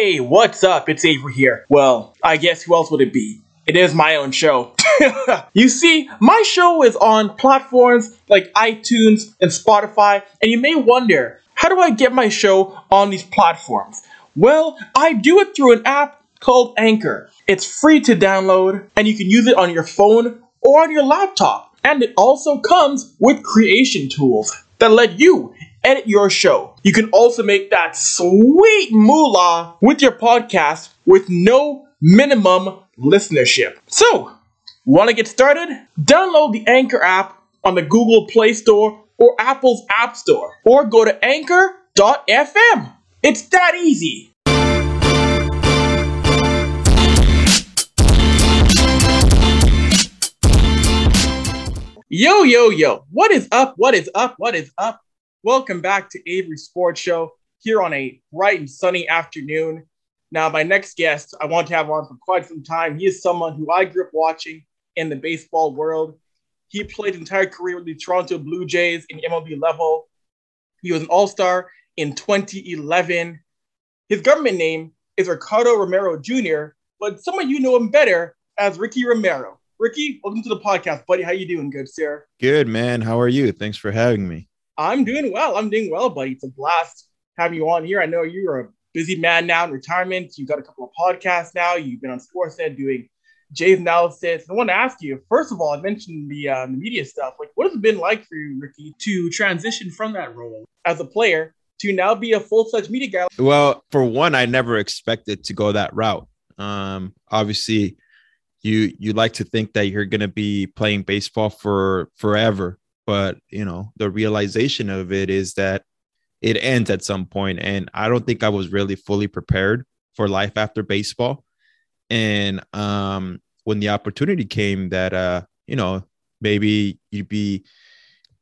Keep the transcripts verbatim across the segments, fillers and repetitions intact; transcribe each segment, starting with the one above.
Hey, what's up? It's Avery here. Well, I guess who else would it be? It is my own show. You see, my show is on platforms like iTunes and Spotify, and you may wonder, how do I get my show on these platforms? Well, I do it through an app called Anchor. It's free to download, and you can use it on your phone or on your laptop. And it also comes with creation tools that let you edit your show. You can also make that sweet moolah with your podcast with no minimum listenership. So, want to get started? Download the Anchor app on the Google Play Store or Apple's App Store, or go to anchor dot f m. It's that easy. Yo, yo, yo. What is up? What is up? What is up? Welcome back to Avery's Sports Show here on a bright and sunny afternoon. Now, my next guest I want to have on for quite some time. He is someone who I grew up watching in the baseball world. He played his entire career with the Toronto Blue Jays in the M L B level. He was an all-star in twenty eleven. His government name is Ricardo Romero Junior, but some of you know him better as Ricky Romero. Ricky, welcome to the podcast, buddy. How you doing? Good, sir. Good, man. How are you? Thanks for having me. I'm doing well. I'm doing well, buddy. It's a blast having you on here. I know you're a busy man now in retirement. You've got a couple of podcasts now. You've been on Sportsnet doing Jays analysis. I want to ask you, first of all, I mentioned the, uh, the media stuff. Like, what has it been like for you, Ricky, to transition from that role as a player to now be a full-fledged media guy? Well, for one, I never expected to go that route. Um, obviously, you you like to think that you're going to be playing baseball for forever. But, you know, the realization of it is that it ends at some point. And I don't think I was really fully prepared for life after baseball. And um, when the opportunity came that, uh, you know, maybe you'd be,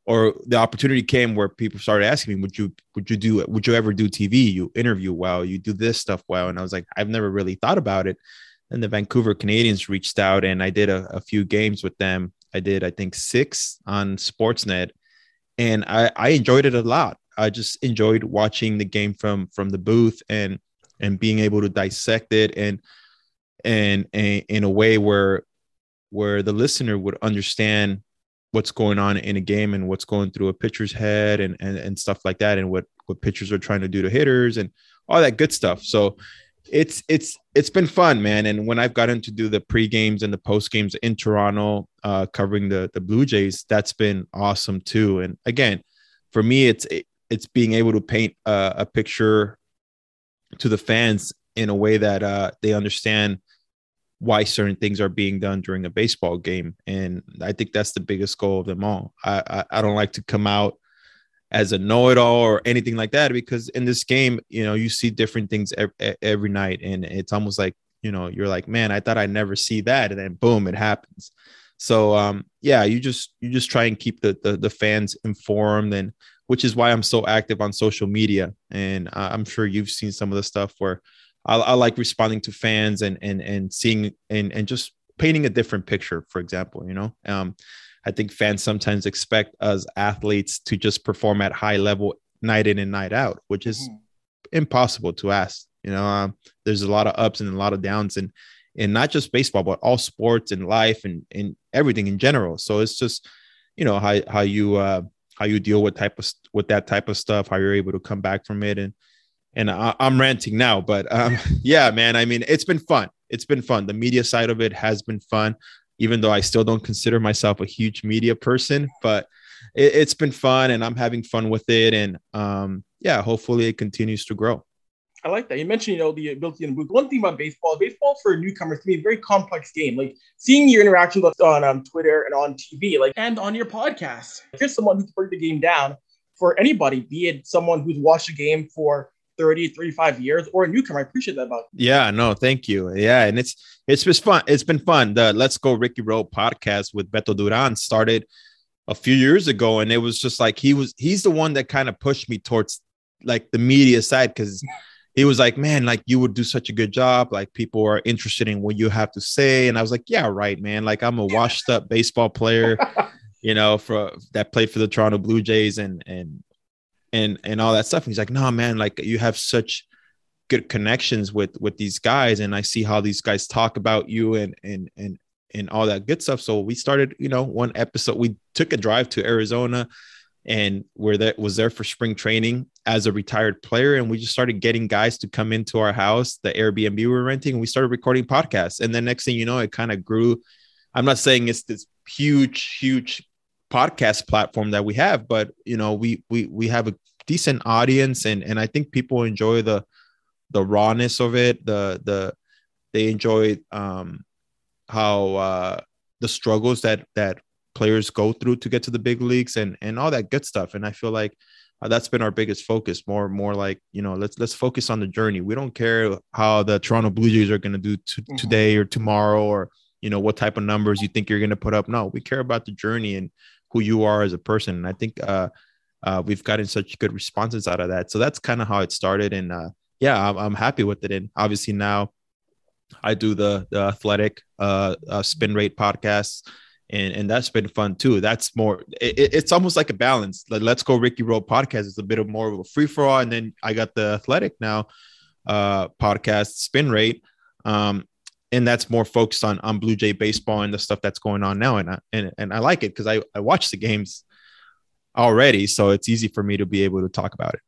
or the opportunity came where people started asking me, would you, would you do it? Would you ever do T V? You interview well, you do this stuff well. And I was like, I've never really thought about it. And the Vancouver Canadians reached out and I did a, a few games with them. I did, I think, six on Sportsnet, and I, I enjoyed it a lot. I just enjoyed watching the game from from the booth and and being able to dissect it and and, and in a way where where the listener would understand what's going on in a game and what's going through a pitcher's head and and, and stuff like that, and what what pitchers are trying to do to hitters and all that good stuff. So It's it's it's been fun, man. And when I've gotten to do the pre-games and the post-games in Toronto, uh, covering the, the Blue Jays, that's been awesome, too. And again, for me, it's it's being able to paint a, a picture to the fans in a way that uh, they understand why certain things are being done during a baseball game. And I think that's the biggest goal of them all. I, I, I don't like to come out as a know-it-all or anything like that, because in this game, you know, you see different things every, every night, and it's almost like, you know, you're like, man, I thought I'd never see that. And then boom, it happens. So, um, yeah, you just, you just try and keep the, the, the fans informed, and which is why I'm so active on social media. And I'm sure you've seen some of the stuff where I, I like responding to fans and, and, and seeing, and, and just painting a different picture, for example, you know, um, I think fans sometimes expect us athletes to just perform at high level night in and night out, which is mm. impossible to ask. You know, um, there's a lot of ups and a lot of downs, and and not just baseball, but all sports and life and, and everything in general. So it's just, you know, how how you uh, how you deal with type of with that type of stuff, how you're able to come back from it. And and I, I'm ranting now, but um, yeah, man, I mean, it's been fun. It's been fun. The media side of it has been fun, even though I still don't consider myself a huge media person, but it, it's been fun and I'm having fun with it. And um, yeah, hopefully it continues to grow. I like that. You mentioned, you know, the ability in the booth. One thing about baseball, baseball for newcomers to me is a very complex game. Like seeing your interactions on um, Twitter and on T V, like, and on your podcast, if you're someone who can break the game down for anybody, be it someone who's watched a game for thirty, thirty-five years or a newcomer. I appreciate that about you. Yeah, no, thank you. Yeah, and it's it's just fun. It's been fun. The Let's Go Ricky Ro podcast with Beto Duran started a few years ago, and it was just like he was he's the one that kind of pushed me towards like the media side, because he was like, man, like you would do such a good job. Like people are interested in what you have to say. And I was like, yeah, right, man. Like I'm a washed up baseball player, you know, for that played for the Toronto Blue Jays and and and and all that stuff. And he's like, no, man, like you have such good connections with with these guys, and I see how these guys talk about you and and and and all that good stuff. So we started, you know, one episode, we took a drive to Arizona, and where that was there for spring training as a retired player. And we just started getting guys to come into our house, the Airbnb we were renting, and we started recording podcasts. And then next thing you know, it kind of grew. I'm not saying it's this huge, huge podcast platform that we have, but you know, we, we, we have a decent audience, and, and I think people enjoy the, the rawness of it. The, the, they enjoy um, how uh, the struggles that, that, players go through to get to the big leagues, and and all that good stuff. And I feel like uh, that's been our biggest focus, more and more like, you know, let's let's focus on the journey. We don't care how the Toronto Blue Jays are going to do t- mm-hmm. today or tomorrow, or, you know, what type of numbers you think you're going to put up. No, we care about the journey and who you are as a person. And I think uh, uh, we've gotten such good responses out of that. So that's kind of how it started. And uh, yeah, I'm, I'm happy with it. And obviously now I do the, the Athletic uh, uh, Spin Rate podcast. And and that's been fun too. That's more, it, it's almost like a balance. Like Let's Go Ricky Ro podcast is a bit of more of a free for all. And then I got the Athletic now uh, podcast Spin Rate. Um, and that's more focused on, on Blue Jay baseball and the stuff that's going on now. And I, and, and I like it because I, I watch the games already. So it's easy for me to be able to talk about it.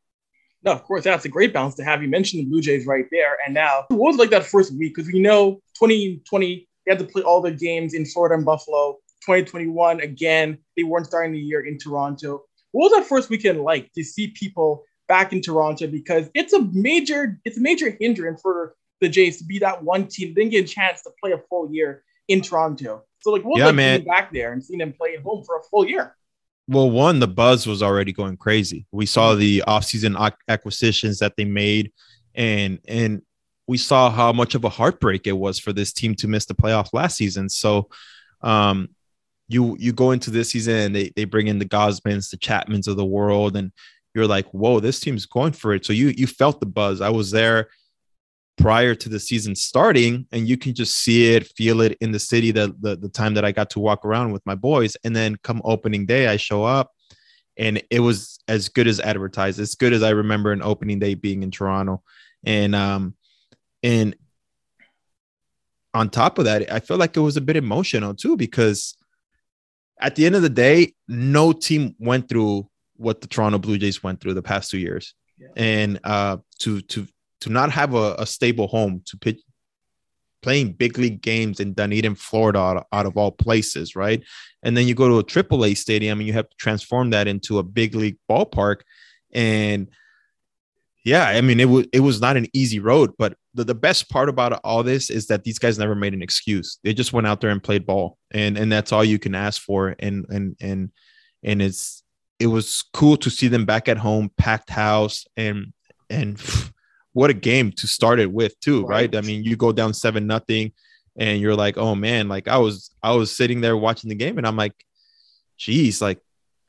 No, of course, that's a great balance to have. You mentioned the Blue Jays right there. And now, what was like that first week? Because we know twenty twenty, they had to play all the games in Florida and Buffalo. twenty twenty-one, again, they weren't starting the year in Toronto. What was that first weekend like to see people back in Toronto? Because it's a major, it's a major hindrance for the Jays to be that one team, didn't get a chance to play a full year in Toronto. So like, what was yeah, like man. being back there and seeing them play at home for a full year? Well, one, the buzz was already going crazy. We saw the offseason acquisitions that they made, and and we saw how much of a heartbreak it was for this team to miss the playoff last season. So, um, You you go into this season and they they bring in the Gausmans, the Chapmans of the world, and you're like, whoa, this team's going for it. So you you felt the buzz. I was there prior to the season starting, and you can just see it, feel it in the city. The the, the time that I got to walk around with my boys, and then come opening day, I show up, and it was as good as advertised, as good as I remember an opening day being in Toronto, and um and on top of that, I feel like it was a bit emotional too, because at the end of the day, no team went through what the Toronto Blue Jays went through the past two years. Yeah. And uh, to to to not have a, a stable home, to pitch, playing big league games in Dunedin, Florida, out, out of all places, right? And then you go to a triple A stadium and you have to transform that into a big league ballpark. And yeah, I mean, it was it was not an easy road, but the, the best part about all this is that these guys never made an excuse. They just went out there and played ball, and and that's all you can ask for. And and and and it's it was cool to see them back at home, packed house, and and pff, what a game to start it with too, right? I mean, you go down seven nothing, and you're like, oh man, like I was I was sitting there watching the game, and I'm like, geez, like.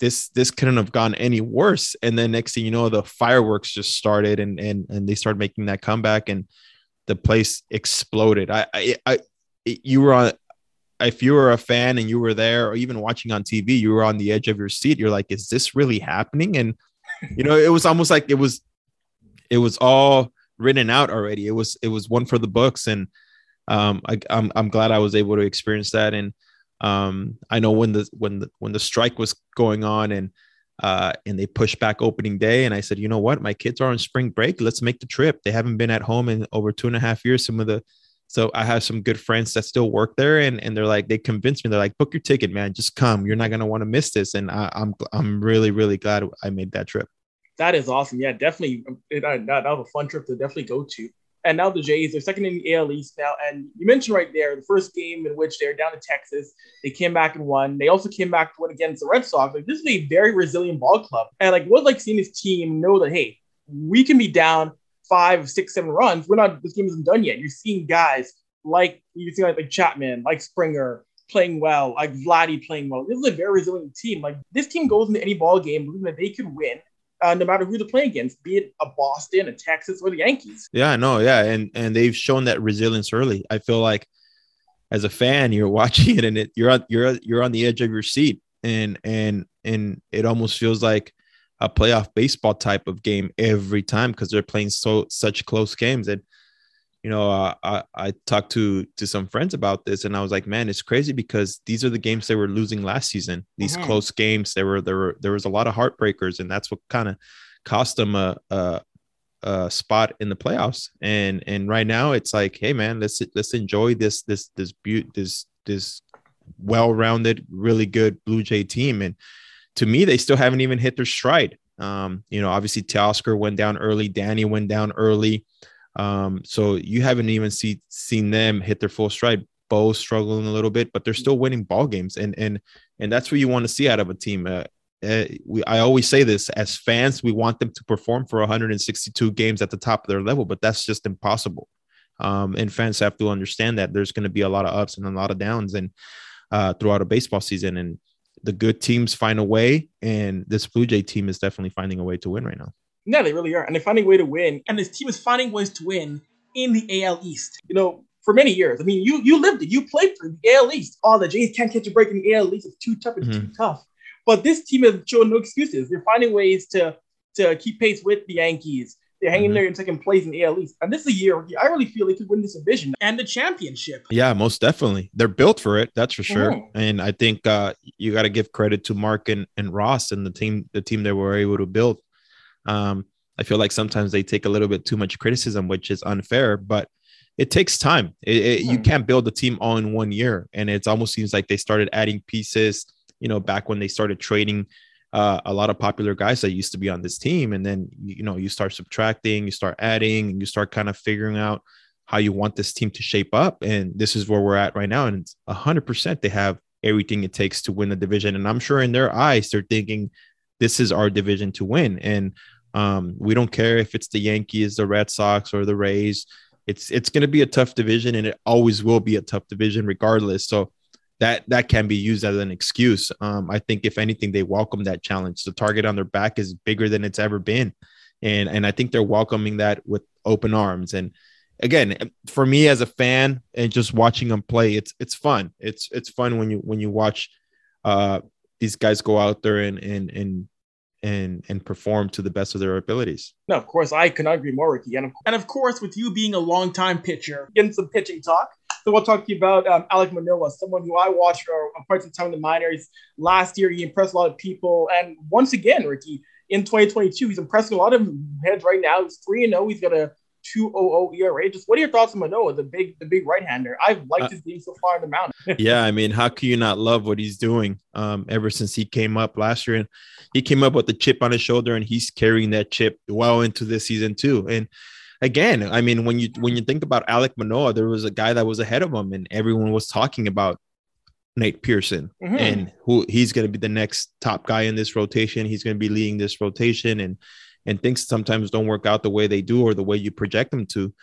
This this couldn't have gone any worse. And then next thing you know, the fireworks just started, and and and they started making that comeback, and the place exploded. I I, I you were on, if you were a fan and you were there, or even watching on T V, you were on the edge of your seat. You're like, is this really happening? And you know, it was almost like it was it was all written out already. It was it was one for the books, and um, I, I'm I'm glad I was able to experience that. And Um, I know when the when the when the strike was going on, and uh, and they pushed back opening day, and I said, you know what, my kids are on spring break. Let's make the trip. They haven't been at home in over two and a half years. Some of the so I have some good friends that still work there, and and they're like, they convinced me. They're like, book your ticket, man. Just come. You're not gonna want to miss this. And I, I'm I'm really really glad I made that trip. That is awesome. Yeah, definitely. That, that was a fun trip to definitely go to. And now the Jays, they're second in the A L East now. And you mentioned right there, the first game in which they're down to Texas, they came back and won. They also came back to win against the Red Sox. Like, this is a very resilient ball club. And like, what like seeing this team know that, hey, we can be down five, six, seven runs. We're not, this game isn't done yet. You're seeing guys like, you're seeing like, like Chapman, like Springer playing well, like Vladdy playing well. This is a very resilient team. Like, this team goes into any ball game believing that they can win. Uh, no matter who they're playing against, be it a Boston, a Texas, or the Yankees. Yeah, no, yeah. And and they've shown that resilience early. I feel like as a fan, you're watching it and it, you're on, you're, you're on the edge of your seat. And, and, and it almost feels like a playoff baseball type of game every time because they're playing so such close games. And, you know, uh, I, I talked to to some friends about this, and I was like, man, it's crazy because these are the games they were losing last season. These mm-hmm. close games, there were there were there was a lot of heartbreakers, and that's what kind of cost them a, a a spot in the playoffs. And and right now it's like, hey man, let's let's enjoy this this this beaut this this well-rounded, really good Blue Jay team. And to me, they still haven't even hit their stride. Um, you know, obviously Teoscar went down early, Danny went down early. Um, so you haven't even see, seen them hit their full stride. Bo's struggling a little bit, but they're still winning ball games. And, and, and that's what you want to see out of a team. Uh, uh, we, I always say this as fans, we want them to perform for one hundred sixty-two games at the top of their level, but that's just impossible. Um, and fans have to understand that there's going to be a lot of ups and a lot of downs and, uh, throughout a baseball season, and the good teams find a way. And this Blue Jay team is definitely finding a way to win right now. No, they really are. And they're finding a way to win. And this team is finding ways to win in the A L East. You know, for many years. I mean, you you lived it. You played for the A L East. Oh, the Jays can't catch a break in the A L East. It's too tough. It's mm-hmm. too tough. But this team has shown no excuses. They're finding ways to, to keep pace with the Yankees. They're hanging mm-hmm. there in second place in the A L East. And this is a year I really feel they could win this division and the championship. Yeah, most definitely. They're built for it. That's for sure. Mm-hmm. And I think uh, you got to give credit to Mark and, and Ross and the team, the team they were able to build. Um, I feel like sometimes they take a little bit too much criticism, which is unfair, but it takes time. It, it, mm-hmm. You can't build a team all in one year. And it almost seems like they started adding pieces, you know, back when they started trading uh, a lot of popular guys that used to be on this team. And then, you know, you start subtracting, you start adding, and you start kind of figuring out how you want this team to shape up. And this is where we're at right now. And a hundred percent, they have everything it takes to win the division. And I'm sure in their eyes, they're thinking, this is our division to win. And um, we don't care if it's the Yankees, the Red Sox, or the Rays. It's it's going to be a tough division, and it always will be a tough division regardless. So that that can be used as an excuse. Um, I think, if anything, they welcome that challenge. The target on their back is bigger than it's ever been. And, and I think they're welcoming that with open arms. And again, for me as a fan and just watching them play, it's it's fun. It's it's fun when you when you watch uh, these guys go out there and and and and and perform to the best of their abilities. No, of course, I cannot agree more, Ricky. And of, and of course, with you being a longtime pitcher, getting some pitching talk. So we'll talk to you about um, Alek Manoah, someone who I watched for quite some time in the minors. Last year, he impressed a lot of people. And once again, Ricky, in twenty twenty-two, he's impressing a lot of heads right now. He's three and oh. He's got a two point oh oh E R A. Just what are your thoughts on Manoah, the big the big right-hander? I've liked uh, his game so far in the mountain. Yeah, I mean, how can you not love what he's doing um, ever since he came up last year? And he came up with a chip on his shoulder, and he's carrying that chip well into this season too. And again, I mean, when you when you think about Alek Manoah, there was a guy that was ahead of him, and everyone was talking about Nate Pearson mm-hmm. and who he's going to be the next top guy in this rotation. He's going to be leading this rotation, and and things sometimes don't work out the way they do or the way you project them to.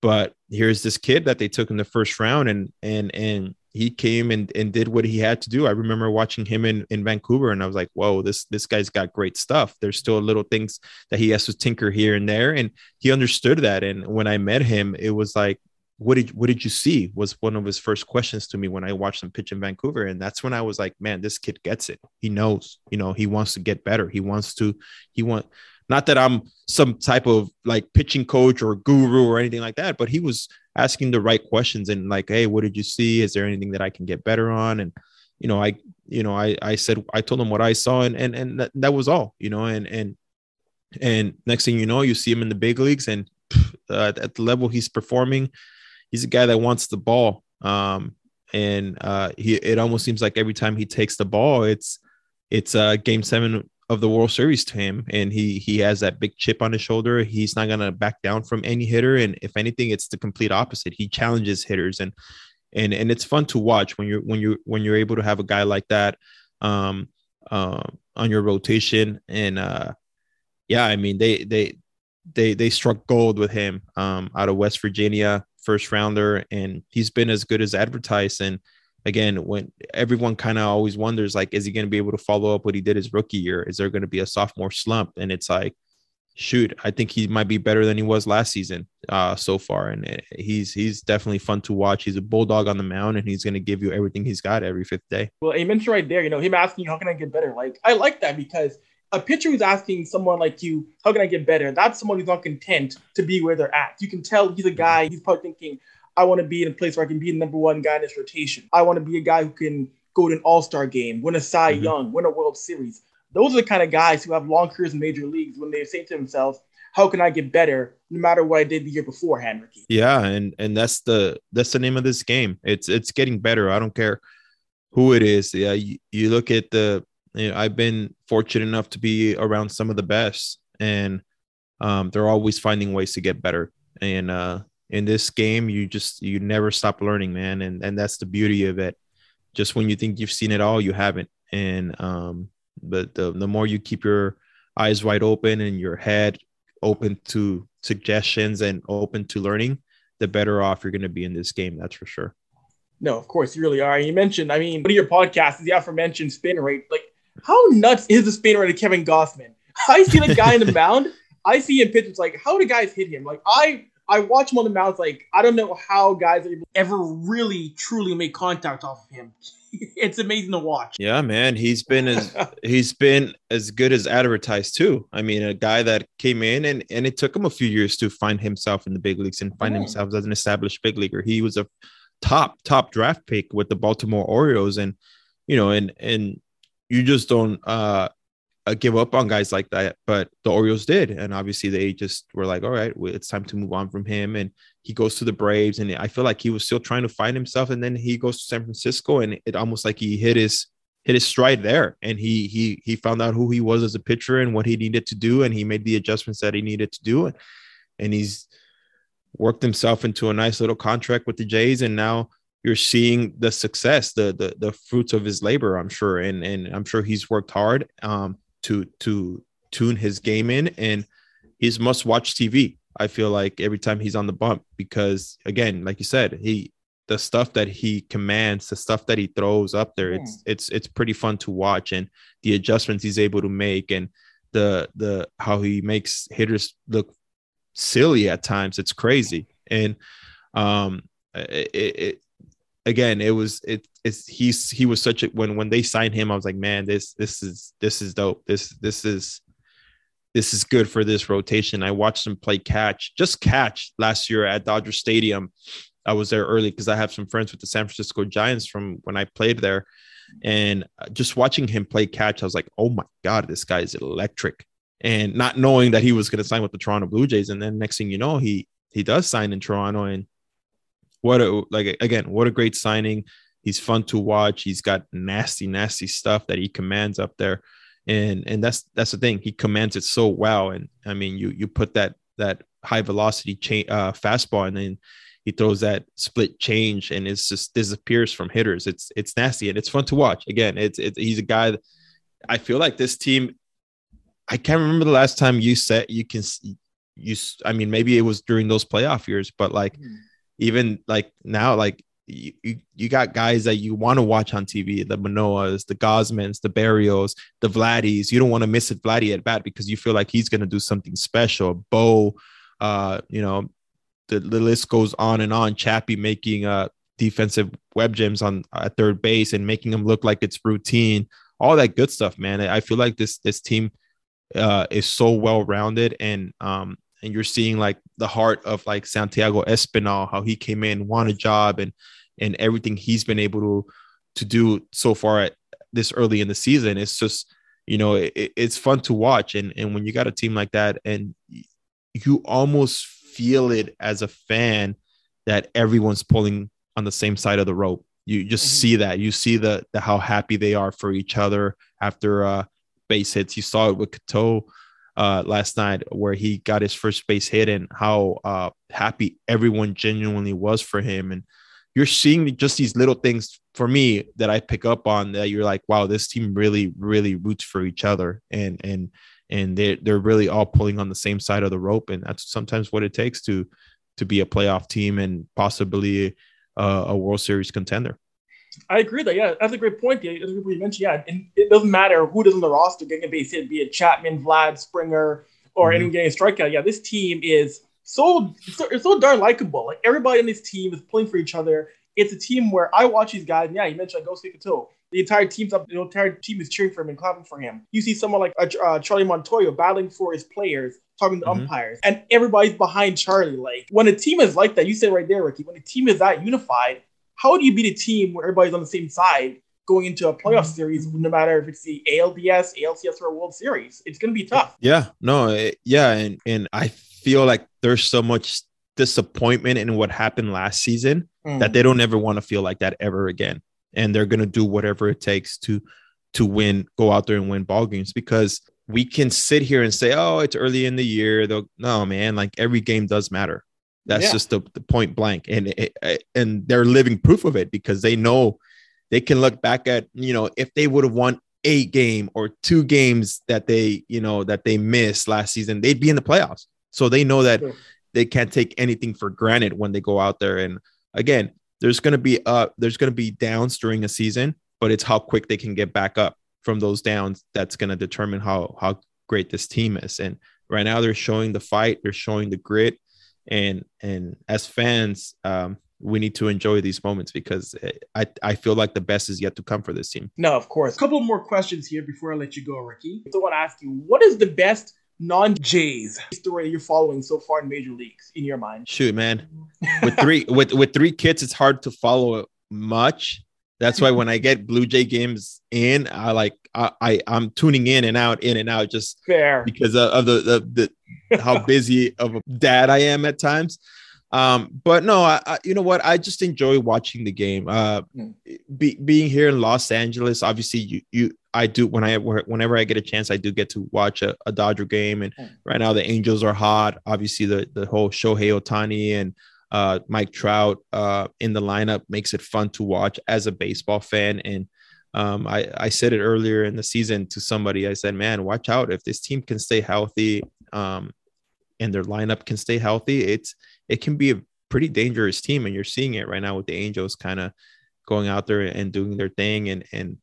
But here's this kid that they took in the first round, and and and he came and, and did what he had to do. I remember watching him in, in Vancouver, and I was like, whoa, this this guy's got great stuff. There's still little things that he has to tinker here and there. And he understood that. And when I met him, it was like, what did, what did you see was one of his first questions to me when I watched him pitch in Vancouver. And that's when I was like, man, this kid gets it. He knows, you know, he wants to get better. He wants to, he want. Not that I'm some type of like pitching coach or guru or anything like that, but he was asking the right questions and like, hey, what did you see? Is there anything that I can get better on? And, you know, I, you know, I, I said, I told him what I saw, and, and, and that, that was all, you know, and, and, and next thing you know, you see him in the big leagues, and uh, at the level he's performing, he's a guy that wants the ball. Um, and uh, he, it almost seems like every time he takes the ball, it's, it's uh game seven of the World Series to him, and he he has that big chip on his shoulder. He's not gonna back down from any hitter, and if anything, it's the complete opposite. He challenges hitters, and and and it's fun to watch when you're when you when you're able to have a guy like that um, uh, on your rotation. And uh, yeah, I mean they they they they struck gold with him um, out of West Virginia, first rounder, and he's been as good as advertised. And again, when everyone kind of always wonders, like, is he going to be able to follow up what he did his rookie year? Is there going to be a sophomore slump? And it's like, shoot, I think he might be better than he was last season uh, so far. And he's he's definitely fun to watch. He's a bulldog on the mound, and he's going to give you everything he's got every fifth day. Well, you mentioned right there, you know, him asking, how can I get better? Like, I like that because a pitcher who's asking someone like you, how can I get better? That's someone who's not content to be where they're at. You can tell he's a guy, he's probably thinking, I want to be in a place where I can be the number one guy in this rotation. I want to be a guy who can go to an all-star game, win a Cy mm-hmm. Young, win a World Series. Those are the kind of guys who have long careers in major leagues when they say to themselves, how can I get better no matter what I did the year beforehand, Ricky? Yeah, and and that's the that's the name of this game. It's it's getting better. I don't care who it is. Yeah, you, you look at the you know, I've been fortunate enough to be around some of the best, and um, they're always finding ways to get better. And uh, in this game, you just you never stop learning, man. And and that's the beauty of it. Just when you think you've seen it all, you haven't. And um, but the the more you keep your eyes wide open and your head open to suggestions and open to learning, the better off you're going to be in this game. That's for sure. No, of course you really are. You mentioned, I mean, one of your podcasts is the aforementioned spin rate. Like, how nuts is the spin rate of Kevin Gausman? I see the guy in the mound. I see him pitch. It's like, how do guys hit him? Like, I I watch him on the mound. It's like, I don't know how guys are able to ever really, truly make contact off of him. It's amazing to watch. Yeah, man, he's been as he's been as good as advertised too. I mean, a guy that came in and and it took him a few years to find himself in the big leagues and find oh. himself as an established big leaguer. He was a top top draft pick with the Baltimore Orioles, and you know, and and you just don't uh, give up on guys like that. But the Orioles did, and obviously they just were like, all right, well, it's time to move on from him. And he goes to the Braves, and I feel like he was still trying to find himself. And then he goes to San Francisco, and it almost like he hit his hit his stride there. And he he he found out who he was as a pitcher and what he needed to do, and he made the adjustments that he needed to do. And he's worked himself into a nice little contract with the Jays, and now you're seeing the success, the the the fruits of his labor, I'm sure. And and I'm sure he's worked hard um, to to tune his game in, and he's must-watch T V. I feel like every time he's on the bump, because again, like you said, he the stuff that he commands, the stuff that he throws up there, yeah. it's it's it's pretty fun to watch, and the adjustments he's able to make, and the the how he makes hitters look silly at times. It's crazy, and um, it, it again, it was it it's he's he was such a when when they signed him, I was like, man, this this is this is dope. This this is. This is good for this rotation. I watched him play catch, just catch last year at Dodger Stadium. I was there early because I have some friends with the San Francisco Giants from when I played there. And just watching him play catch, I was like, oh, my God, this guy is electric. And not knowing that he was going to sign with the Toronto Blue Jays. And then next thing you know, he he does sign in Toronto. And what a, like again, what a great signing. He's fun to watch. He's got nasty, nasty stuff that he commands up there. And and that's that's the thing. He commands it so well. And I mean, you you put that that high velocity chain uh, fastball, and then he throws that split change, and it's just disappears from hitters. It's it's nasty, and it's fun to watch. Again, it's it's he's a guy that I feel like this team. I can't remember the last time you said you can you. I mean, maybe it was during those playoff years, but like mm. even like now, like. You, you, you got guys that you want to watch on T V, the Manoahs, the Gausmans, the Barrios, the Vladdies. You don't want to miss it, Vladdy at bat, because you feel like he's going to do something special. Bo, uh, you know, the, the list goes on and on. Chappie making uh, defensive web gems on at uh, third base and making them look like it's routine. All that good stuff, man. I feel like this this team uh, is so well-rounded, and um, and you're seeing like the heart of like Santiago Espinal, how he came in, won a job, and and everything he's been able to to do so far at this early in the season. It's just, you know, it, it's fun to watch. And and when you got a team like that, and you almost feel it as a fan that everyone's pulling on the same side of the rope. You just mm-hmm. see that. You see the, the how happy they are for each other after uh, base hits. You saw it with Cato uh, last night, where he got his first base hit, and how uh, happy everyone genuinely was for him. And you're seeing just these little things for me that I pick up on, that you're like, wow, this team really, really roots for each other. And, and, and they're, they're really all pulling on the same side of the rope. And that's sometimes what it takes to, to be a playoff team and possibly uh, a World Series contender. I agree that. Yeah, that's a great point. That's a good point you mentioned. Yeah. And it doesn't matter who does in the roster getting a base hit, be it Chapman, Vlad, Springer, or mm-hmm. anyone getting a strikeout. Yeah. This team is, So, so it's so darn likable. Like, everybody on this team is playing for each other. It's a team where I watch these guys. And yeah, you mentioned I go speak it too. The entire team's up. The entire team is cheering for him and clapping for him. You see someone like a, uh, Charlie Montoyo battling for his players, talking to mm-hmm. umpires, and everybody's behind Charlie. Like, when a team is like that, you said right there, Ricky, when a team is that unified, how do you beat a team where everybody's on the same side going into a playoff series, no matter if it's the A L D S, A L C S, or a World Series? It's going to be tough. Yeah, no, it, yeah. And, and I feel like there's so much disappointment in what happened last season mm. that they don't ever want to feel like that ever again. And they're going to do whatever it takes to to win, go out there and win ball games, because we can sit here and say, oh, it's early in the year. They'll, no, man, like every game does matter. That's yeah. just the, the point blank. And it, it, and they're living proof of it, because they know they can look back at, you know, if they would have won a game or two games that they, you know, that they missed last season, they'd be in the playoffs. So they know that sure. they can't take anything for granted when they go out there. And again, there's going to be uh there's going to be downs during a season, but it's how quick they can get back up from those downs that's going to determine how how great this team is. And right now they're showing the fight, they're showing the grit, and and as fans, um, we need to enjoy these moments, because I, I feel like the best is yet to come for this team. No, of course. A couple more questions here before I let you go, Ricky. So I want to ask you, what is the best non-Jays story you're following so far in major leagues in your mind? Shoot, man. With three with with three kids, it's hard to follow much. That's why when I get Blue Jay games in, I like I, I I'm tuning in and out, in and out, just fair because of, of the, the the how busy of a dad I am at times. Um, but no, I, I, you know what? I just enjoy watching the game. Uh, be, being here in Los Angeles, obviously, you, you, I do when I whenever I get a chance, I do get to watch a, a Dodger game. And right now, the Angels are hot. Obviously, the the whole Shohei Ohtani and uh, Mike Trout uh, in the lineup makes it fun to watch as a baseball fan. And um, I I said it earlier in the season to somebody. I said, man, watch out if this team can stay healthy. Um, and their lineup can stay healthy, it's it can be a pretty dangerous team. And you're seeing it right now with the Angels kind of going out there and doing their thing. And, and,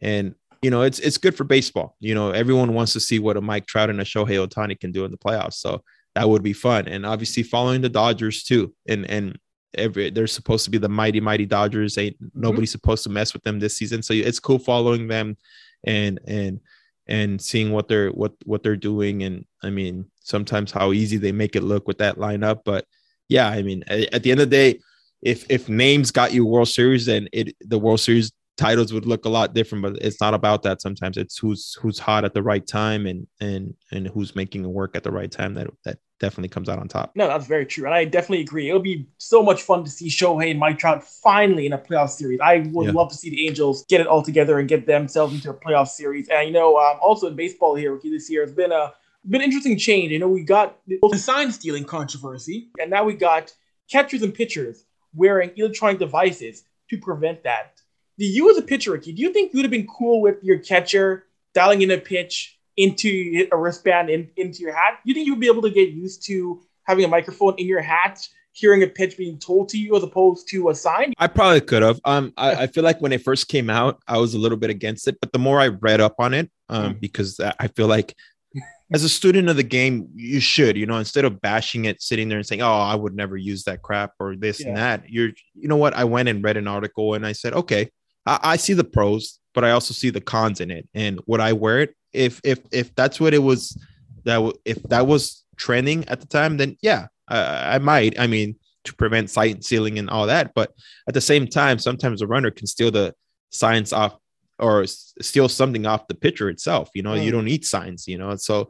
and, you know, it's, it's good for baseball. You know, everyone wants to see what a Mike Trout and a Shohei Ohtani can do in the playoffs. So that would be fun. And obviously following the Dodgers too. And, and every, they're supposed to be the mighty, mighty Dodgers. Ain't mm-hmm. nobody's supposed to mess with them this season. So it's cool following them and, and, and seeing what they're, what, what they're doing. And I mean, sometimes how easy they make it look with that lineup, but yeah, I mean, at the end of the day, if if names got you World Series, then it the World Series titles would look a lot different. But it's not about that. Sometimes it's who's who's hot at the right time and and and who's making it work at the right time that that definitely comes out on top. No, that's very true, and I definitely agree. It'll be so much fun to see Shohei and Mike Trout finally in a playoff series. I would yeah. love to see the Angels get it all together and get themselves into a playoff series. And you know, um, also in baseball here, Ricky, this year has been a Been an interesting change. You know, we got the sign stealing controversy, and now we got catchers and pitchers wearing electronic devices to prevent that. Do you, as a pitcher, Ricky, do you think you would have been cool with your catcher dialing in a pitch into a wristband in, into your hat? You think you would be able to get used to having a microphone in your hat, hearing a pitch being told to you as opposed to a sign? I probably could have. Um, I, I feel like when it first came out, I was a little bit against it, but the more I read up on it, um, mm. because I feel like as a student of the game, you should, you know, instead of bashing it, sitting there and saying, oh, I would never use that crap or this yeah. and that. You're, you know what? I went and read an article and I said, okay, I, I see the pros, but I also see the cons in it. And would I wear it? If, if, if that's what it was, that w- if that was trending at the time, then yeah, I, I might, I mean, to prevent sight stealing and all that. But at the same time, sometimes a runner can steal the signs off or steal something off the pitcher itself. You know, mm. you don't need signs, you know? So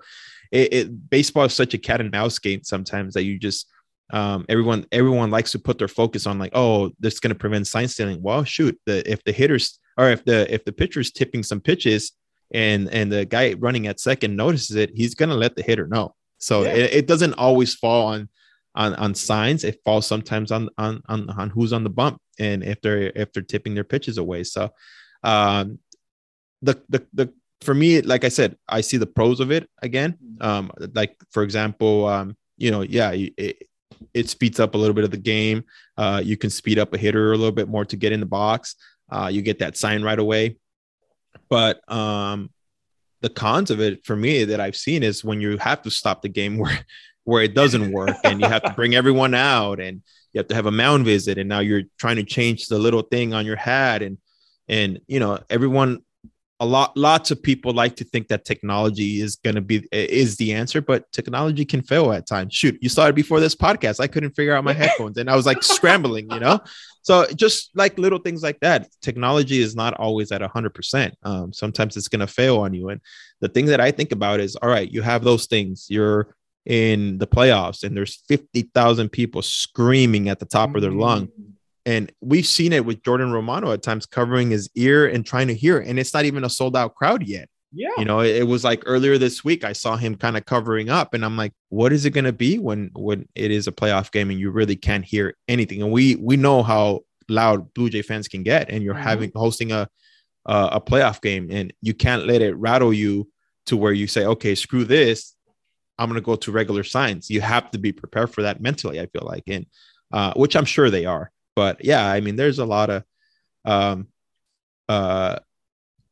it, it baseball is such a cat and mouse game sometimes that you just, um, everyone, everyone likes to put their focus on like, oh, this is going to prevent sign stealing. Well, shoot, the, if the hitters or if the, if the pitcher's tipping some pitches and, and the guy running at second notices it, he's going to let the hitter know. So yeah. it, it doesn't always fall on, on, on signs. It falls sometimes on, on, on, on who's on the bump and if they're, if they're tipping their pitches away. So, um the the the for me, like I said, I see the pros of it again. Um like for example, um you know, yeah, it, it speeds up a little bit of the game. Uh you can speed up a hitter a little bit more to get in the box. Uh you get that sign right away. But um the cons of it for me that I've seen is when you have to stop the game where where it doesn't work and you have to bring everyone out and you have to have a mound visit and now you're trying to change the little thing on your hat and And, you know, everyone, a lot, lots of people like to think that technology is going to be, is the answer, but technology can fail at times. Shoot, you saw it before this podcast. I couldn't figure out my headphones and I was like scrambling, you know? So just like little things like that, technology is not always at a hundred percent. Um, sometimes it's going to fail on you. And the thing that I think about is, all right, you have those things, you're in the playoffs and there's fifty thousand people screaming at the top mm-hmm. of their lung. And we've seen it with Jordan Romano at times covering his ear and trying to hear it. And it's not even a sold out crowd yet. Yeah. You know, it, it was like earlier this week, I saw him kind of covering up and I'm like, what is it going to be when, when it is a playoff game and you really can't hear anything? And we, we know how loud Blue Jay fans can get, and you're mm-hmm. having hosting a, uh, a playoff game, and you can't let it rattle you to where you say, okay, screw this, I'm going to go to regular signs. You have to be prepared for that mentally, I feel like, and uh, which I'm sure they are. But yeah, I mean, there's a lot of, um, uh,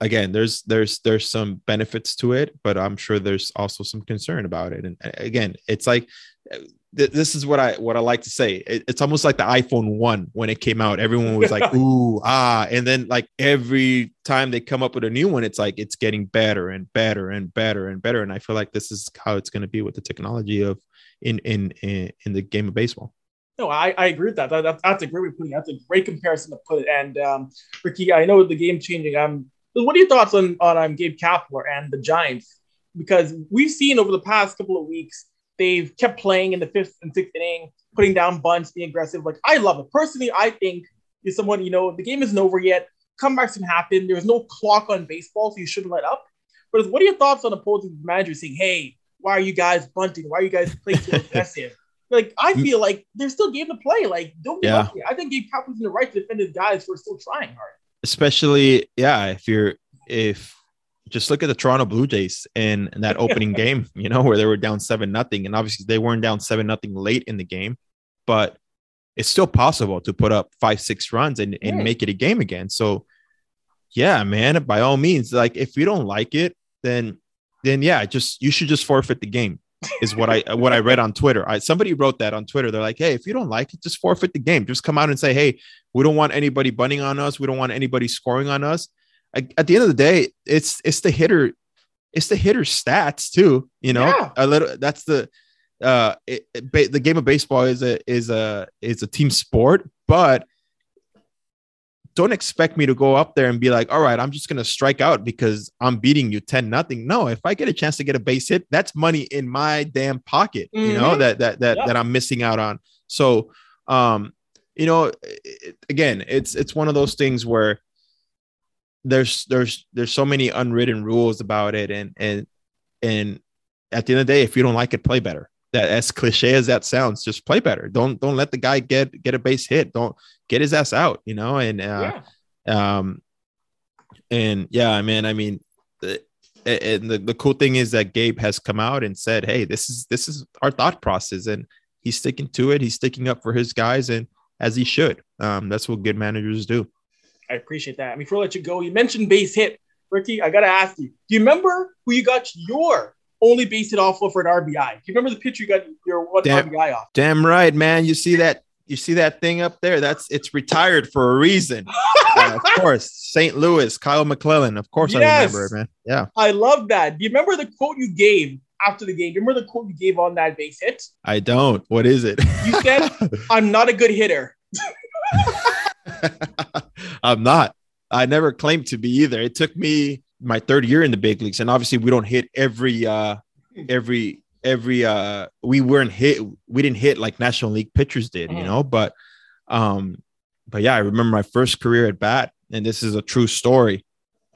again, there's, there's, there's some benefits to it, but I'm sure there's also some concern about it. And again, it's like, th- this is what I, what I like to say. It, it's almost like the iPhone one, when it came out, everyone was like, ooh, ah. And then like every time they come up with a new one, it's like, it's getting better and better and better and better. And I feel like this is how it's going to be with the technology of in, in, in, in the game of baseball. No, I, I agree with that. that, that that's a great way of putting it. That's a great comparison to put it. And um, Ricky, I know the game changing. Um, what are your thoughts on on um, Gabe Kapler and the Giants? Because we've seen over the past couple of weeks, they've kept playing in the fifth and sixth inning, putting down bunts, being aggressive. Like, I love it personally. I think you're someone, you know, the game isn't over yet. Comebacks can happen. There is no clock on baseball, so you shouldn't let up. But what are your thoughts on opposing managers saying, "Hey, why are you guys bunting? Why are you guys playing so aggressive?" Like, I feel like there's still game to play. Like, don't give yeah. up. I think Gabe Kapler's in the right to defend his guys who are still trying hard. Especially, yeah, if you're, if just look at the Toronto Blue Jays in, in that opening game, you know, where they were down seven nothing, and obviously they weren't down seven nothing late in the game, but it's still possible to put up five, six runs and, and yeah. make it a game again. So, yeah, man, by all means, like if you don't like it, then then yeah, just you should just forfeit the game. Is what I what I read on Twitter. I somebody wrote that on Twitter. They're like, hey, if you don't like it, just forfeit the game. Just come out and say, hey, we don't want anybody bunting on us. We don't want anybody scoring on us. I, at the end of the day, it's it's the hitter, it's the hitter's stats too. You know, yeah. a little. That's the uh, it, it, ba- the game of baseball is a is a is a team sport, but don't expect me to go up there and be like, all right, I'm just going to strike out because I'm beating you ten nothing. No, if I get a chance to get a base hit, that's money in my damn pocket, mm-hmm. you know, that, that, that, yeah. that I'm missing out on. So, um, you know, it, again, it's, it's one of those things where there's, there's, there's so many unwritten rules about it. And, and, and at the end of the day, if you don't like it, play better. That as cliche as that sounds, just play better. Don't don't let the guy get get a base hit. Don't get his ass out, you know. And uh, yeah. um, and yeah, man. I mean, the, and the the cool thing is that Gabe has come out and said, "Hey, this is this is our thought process," and he's sticking to it. He's sticking up for his guys, and as he should. Um, that's what good managers do. I appreciate that. I mean, before I let you go, you mentioned base hit, Ricky. I gotta ask you, do you remember who you got your only based it off of for an R B I? Do you remember the pitch you got your one damn, R B I off? Damn right, man. You see that? You see that thing up there? That's it's retired for a reason. uh, of course, Saint Louis, Kyle McClellan. Of course, yes. I remember it, man. Yeah, I love that. Do you remember the quote you gave after the game? Do you remember the quote you gave on that base hit? I don't. What is it? You said, "I'm not a good hitter." I'm not. I never claimed to be either. It took me my third year in the big leagues. And obviously we don't hit every, uh, every, every, uh, we weren't hit. We didn't hit like National League pitchers did, mm-hmm. you know, but, um, but yeah, I remember my first career at bat, and this is a true story.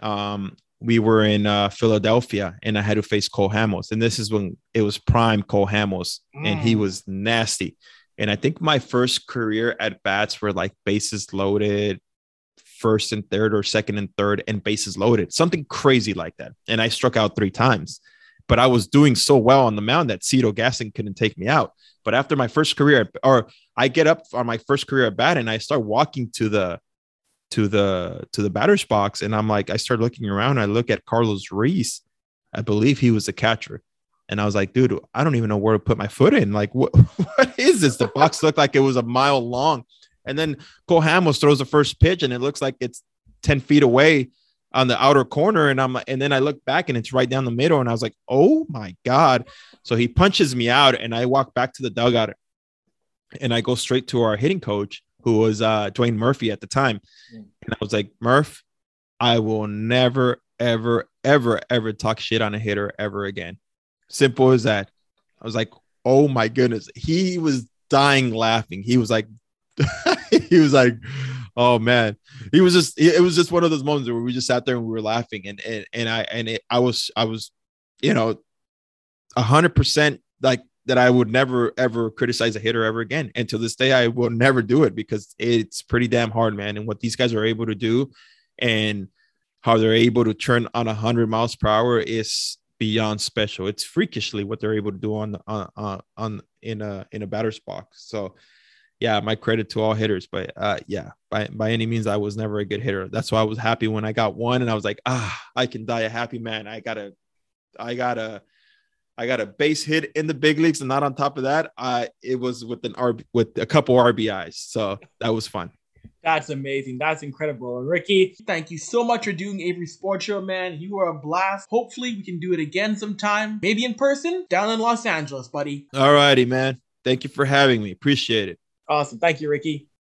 Um, we were in uh, Philadelphia, and I had to face Cole Hamels. And this is when it was prime Cole Hamels, mm. and he was nasty. And I think my first career at bats were like bases loaded, first and third, or second and third, and bases loaded, something crazy like that. And I struck out three times, but I was doing so well on the mound that Cito Gaston couldn't take me out. But after my first career, or I get up on my first career at bat, and I start walking to the, to the, to the batter's box. And I'm like, I start looking around. I look at Carlos Ruiz. I believe he was the catcher. And I was like, dude, I don't even know where to put my foot in. Like, what, what is this? The box looked like it was a mile long. And then Cole Hamels throws the first pitch, and it looks like it's ten feet away on the outer corner. And I'm, and then I look back and it's right down the middle. And I was like, oh my God. So he punches me out and I walk back to the dugout and I go straight to our hitting coach, who was uh, Dwayne Murphy at the time. And I was like, Murph, I will never, ever, ever, ever talk shit on a hitter ever again. Simple as that. I was like, oh my goodness. He was dying laughing. He was like, he was like, oh man, he was just, it was just one of those moments where we just sat there and we were laughing. And, and, and I, and it, I was, I was, you know, a hundred percent like that. I would never, ever criticize a hitter ever again. And to this day, I will never do it because it's pretty damn hard, man. And what these guys are able to do and how they're able to turn on a hundred miles per hour is beyond special. It's freakishly what they're able to do on, on, on, on in a, in a batter's box. So yeah, my credit to all hitters, but uh, yeah, by, by any means, I was never a good hitter. That's why I was happy when I got one and I was like, ah, I can die a happy man. I got a, I got a, I got a base hit in the big leagues. And not on top of that, I, it was with an R B, with a couple R B Is. So that was fun. That's amazing. That's incredible. And Ricky, thank you so much for doing Avery's Sports Show, man. You are a blast. Hopefully we can do it again sometime, maybe in person down in Los Angeles, buddy. All righty, man. Thank you for having me. Appreciate it. Awesome. Thank you, Ricky.